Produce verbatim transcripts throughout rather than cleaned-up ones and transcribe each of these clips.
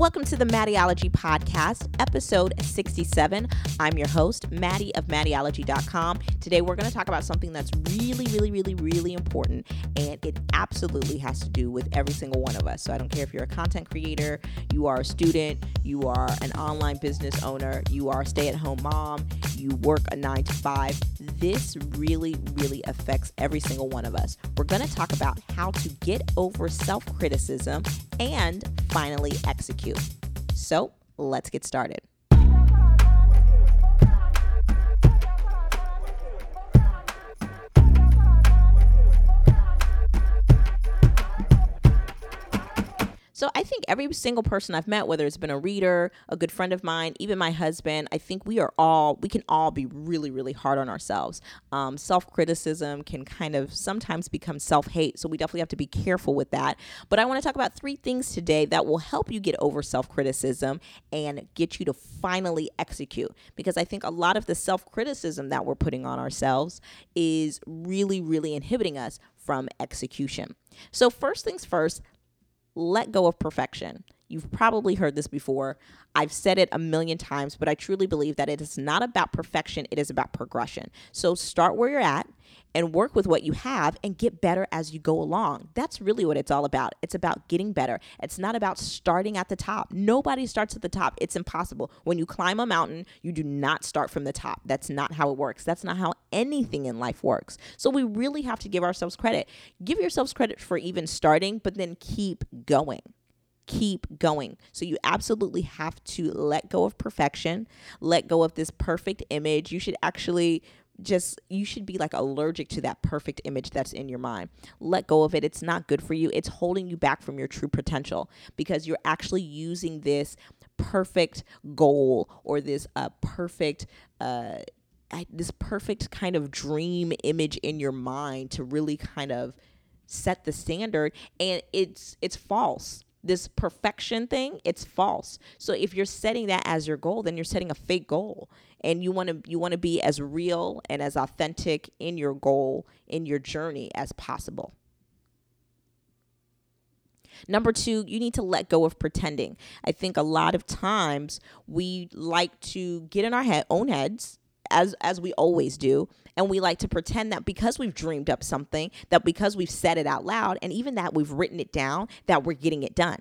Welcome to the Mattiology Podcast, episode sixty-seven. I'm your host, Mattie of mattie ology dot com. Today, we're going to talk about something that's really, really, really, really important, and it absolutely has to do with every single one of us. So I don't care if you're a content creator, you are a student, you are an online business owner, you are a stay-at-home mom, you work a nine to five. This really, really affects every single one of us. We're going to talk about how to get over self-criticism and finally execute. So let's get started. So I think every single person I've met, whether it's been a reader, a good friend of mine, even my husband, I think we are all, we can all be really, really hard on ourselves. Um, self-criticism can kind of sometimes become self-hate. So we definitely have to be careful with that. But I want to talk about three things today that will help you get over self-criticism and get you to finally execute. Because I think a lot of the self-criticism that we're putting on ourselves is really, really inhibiting us from execution. So first things first, let go of perfection. You've probably heard this before. I've said it a million times, but I truly believe that it is not about perfection. It is about progression. So start where you're at and work with what you have and get better as you go along. That's really what it's all about. It's about getting better. It's not about starting at the top. Nobody starts at the top. It's impossible. When you climb a mountain, you do not start from the top. That's not how it works. That's not how anything in life works. So we really have to give ourselves credit. Give yourselves credit for even starting, but then keep going. Keep going. So you absolutely have to let go of perfection, let go of this perfect image. You should actually just, you should be like allergic to that perfect image that's in your mind. Let go of it. It's not good for you. It's holding you back from your true potential because you're actually using this perfect goal or this uh, perfect uh, this perfect kind of dream image in your mind to really kind of set the standard. And it's it's false. This perfection thing, it's false. So if you're setting that as your goal, then you're setting a fake goal. And you want to you want to be as real and as authentic in your goal, in your journey as possible. Number two, you need to let go of pretending. I think a lot of times we like to get in our head, own heads, as as we always do, and we like to pretend that because we've dreamed up something, that because we've said it out loud, and even that we've written it down, that we're getting it done.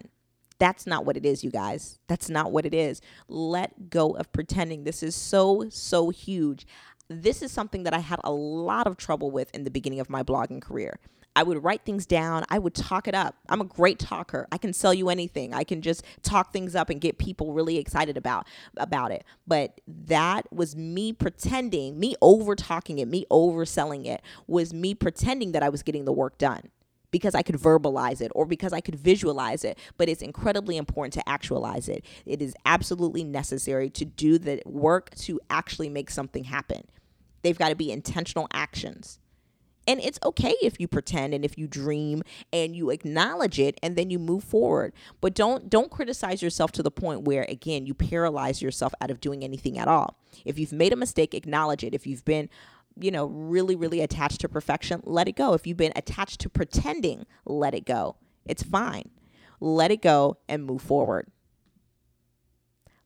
That's not what it is, you guys. That's not what it is. Let go of pretending. This is so, so huge. This is something that I had a lot of trouble with in the beginning of my blogging career. I would write things down. I would talk it up. I'm a great talker. I can sell you anything. I can just talk things up and get people really excited about, about it. But that was me pretending, me over talking it, me overselling it, was me pretending that I was getting the work done because I could verbalize it or because I could visualize it. But it's incredibly important to actualize it. It is absolutely necessary to do the work to actually make something happen. They've got to be intentional actions. And it's okay if you pretend and if you dream and you acknowledge it and then you move forward. But don't don't criticize yourself to the point where, again, you paralyze yourself out of doing anything at all. If you've made a mistake, acknowledge it. If you've been, you know, really, really attached to perfection, let it go. If you've been attached to pretending, let it go. It's fine. Let it go and move forward.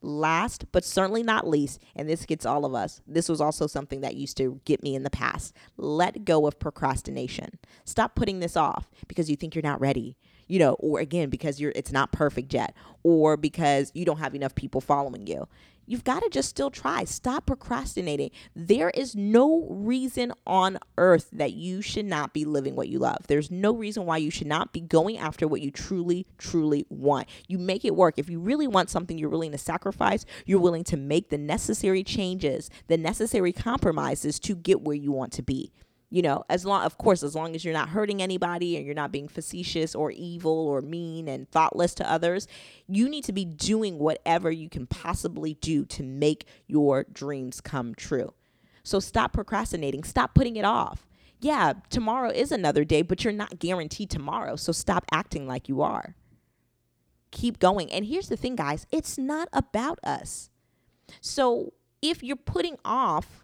Last, but certainly not least, and this gets all of us, this was also something that used to get me in the past. Let go of procrastination. Stop putting this off because you think you're not ready, you know, or again, because you're it's not perfect yet, or because you don't have enough people following you. You've got to just still try. Stop procrastinating. There is no reason on earth that you should not be living what you love. There's no reason why you should not be going after what you truly, truly want. You make it work. If you really want something you're willing to sacrifice, you're willing to make the necessary changes, the necessary compromises to get where you want to be. You know, as long, of course, as long as you're not hurting anybody and you're not being facetious or evil or mean and thoughtless to others, you need to be doing whatever you can possibly do to make your dreams come true. So stop procrastinating. Stop putting it off. Yeah, tomorrow is another day, but you're not guaranteed tomorrow. So stop acting like you are. Keep going. And here's the thing, guys, it's not about us. So if you're putting off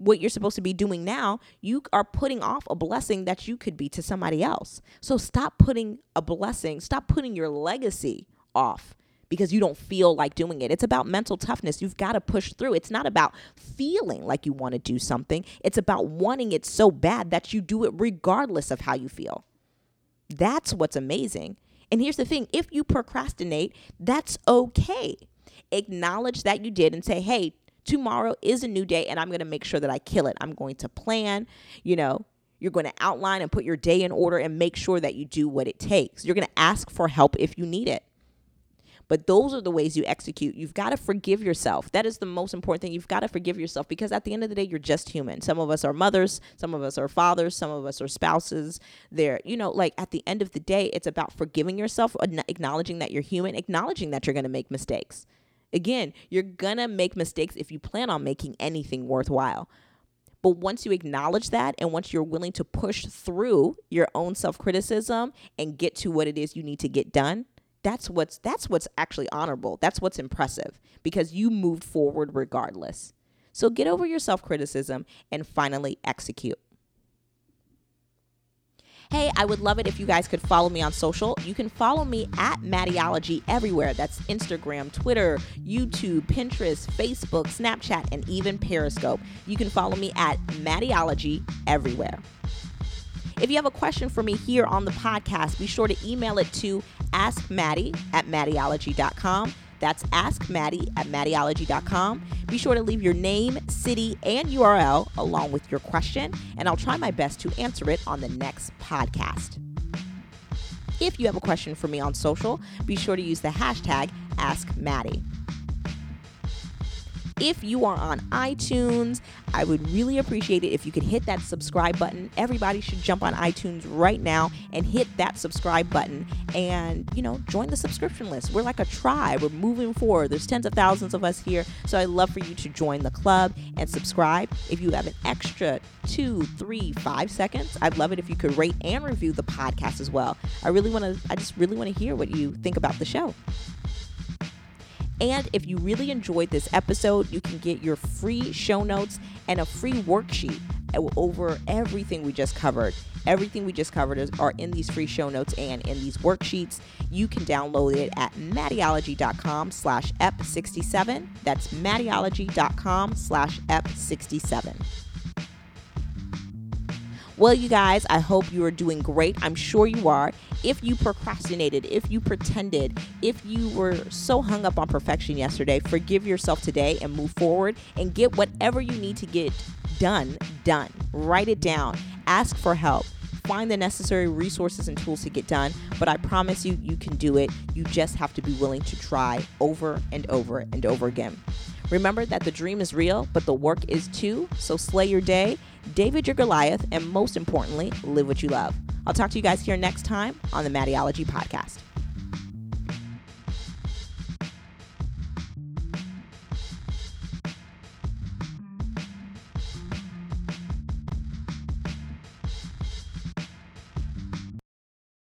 what you're supposed to be doing now, you are putting off a blessing that you could be to somebody else. So stop putting a blessing, stop putting your legacy off because you don't feel like doing it. It's about mental toughness. You've got to push through. It's not about feeling like you want to do something. It's about wanting it so bad that you do it regardless of how you feel. That's what's amazing. And here's the thing. If you procrastinate, that's okay. Acknowledge that you did and say, hey, tomorrow is a new day and I'm going to make sure that I kill it. I'm going to plan, you know, you're going to outline and put your day in order and make sure that you do what it takes. You're going to ask for help if you need it. But those are the ways you execute. You've got to forgive yourself. That is the most important thing. You've got to forgive yourself because at the end of the day, you're just human. Some of us are mothers. Some of us are fathers. Some of us are spouses. They're, you know, like at the end of the day, it's about forgiving yourself, acknowledging that you're human, acknowledging that you're going to make mistakes. Again, you're going to make mistakes if you plan on making anything worthwhile. But once you acknowledge that and once you're willing to push through your own self-criticism and get to what it is you need to get done, That's what's that's what's actually honorable. That's what's impressive because you moved forward regardless. So get over your self-criticism and finally execute. Hey, I would love it if you guys could follow me on social. You can follow me at Mattieologie everywhere. That's Instagram, Twitter, YouTube, Pinterest, Facebook, Snapchat, and even Periscope. You can follow me at Mattieologie everywhere. If you have a question for me here on the podcast, be sure to email it to ask mattie at mattieologie dot com. That's ask mattie at mattieologie dot com. Be sure to leave your name, city, and U R L along with your question, and I'll try my best to answer it on the next podcast. If you have a question for me on social, be sure to use the hashtag AskMattie. If you are on iTunes, I would really appreciate it if you could hit that subscribe button. Everybody should jump on iTunes right now and hit that subscribe button and, you know, join the subscription list. We're like a tribe. We're moving forward. There's tens of thousands of us here. So I'd love for you to join the club and subscribe. If you have an extra two, three, five seconds, I'd love it if you could rate and review the podcast as well. I really want to, I just really want to hear what you think about the show. And if you really enjoyed this episode, you can get your free show notes and a free worksheet over everything we just covered. Everything we just covered is, are in these free show notes and in these worksheets. You can download it at mattieologie dot com slash E P sixty-seven. That's mattieologie dot com slash E P sixty-seven. Well, you guys, I hope you are doing great. I'm sure you are. If you procrastinated, if you pretended, if you were so hung up on perfection yesterday, forgive yourself today and move forward and get whatever you need to get done, done. Write it down. Ask for help. Find the necessary resources and tools to get done. But I promise you, you can do it. You just have to be willing to try over and over and over again. Remember that the dream is real, but the work is too. So slay your day, David your Goliath, and most importantly, live what you love. I'll talk to you guys here next time on the Mattieologie Podcast.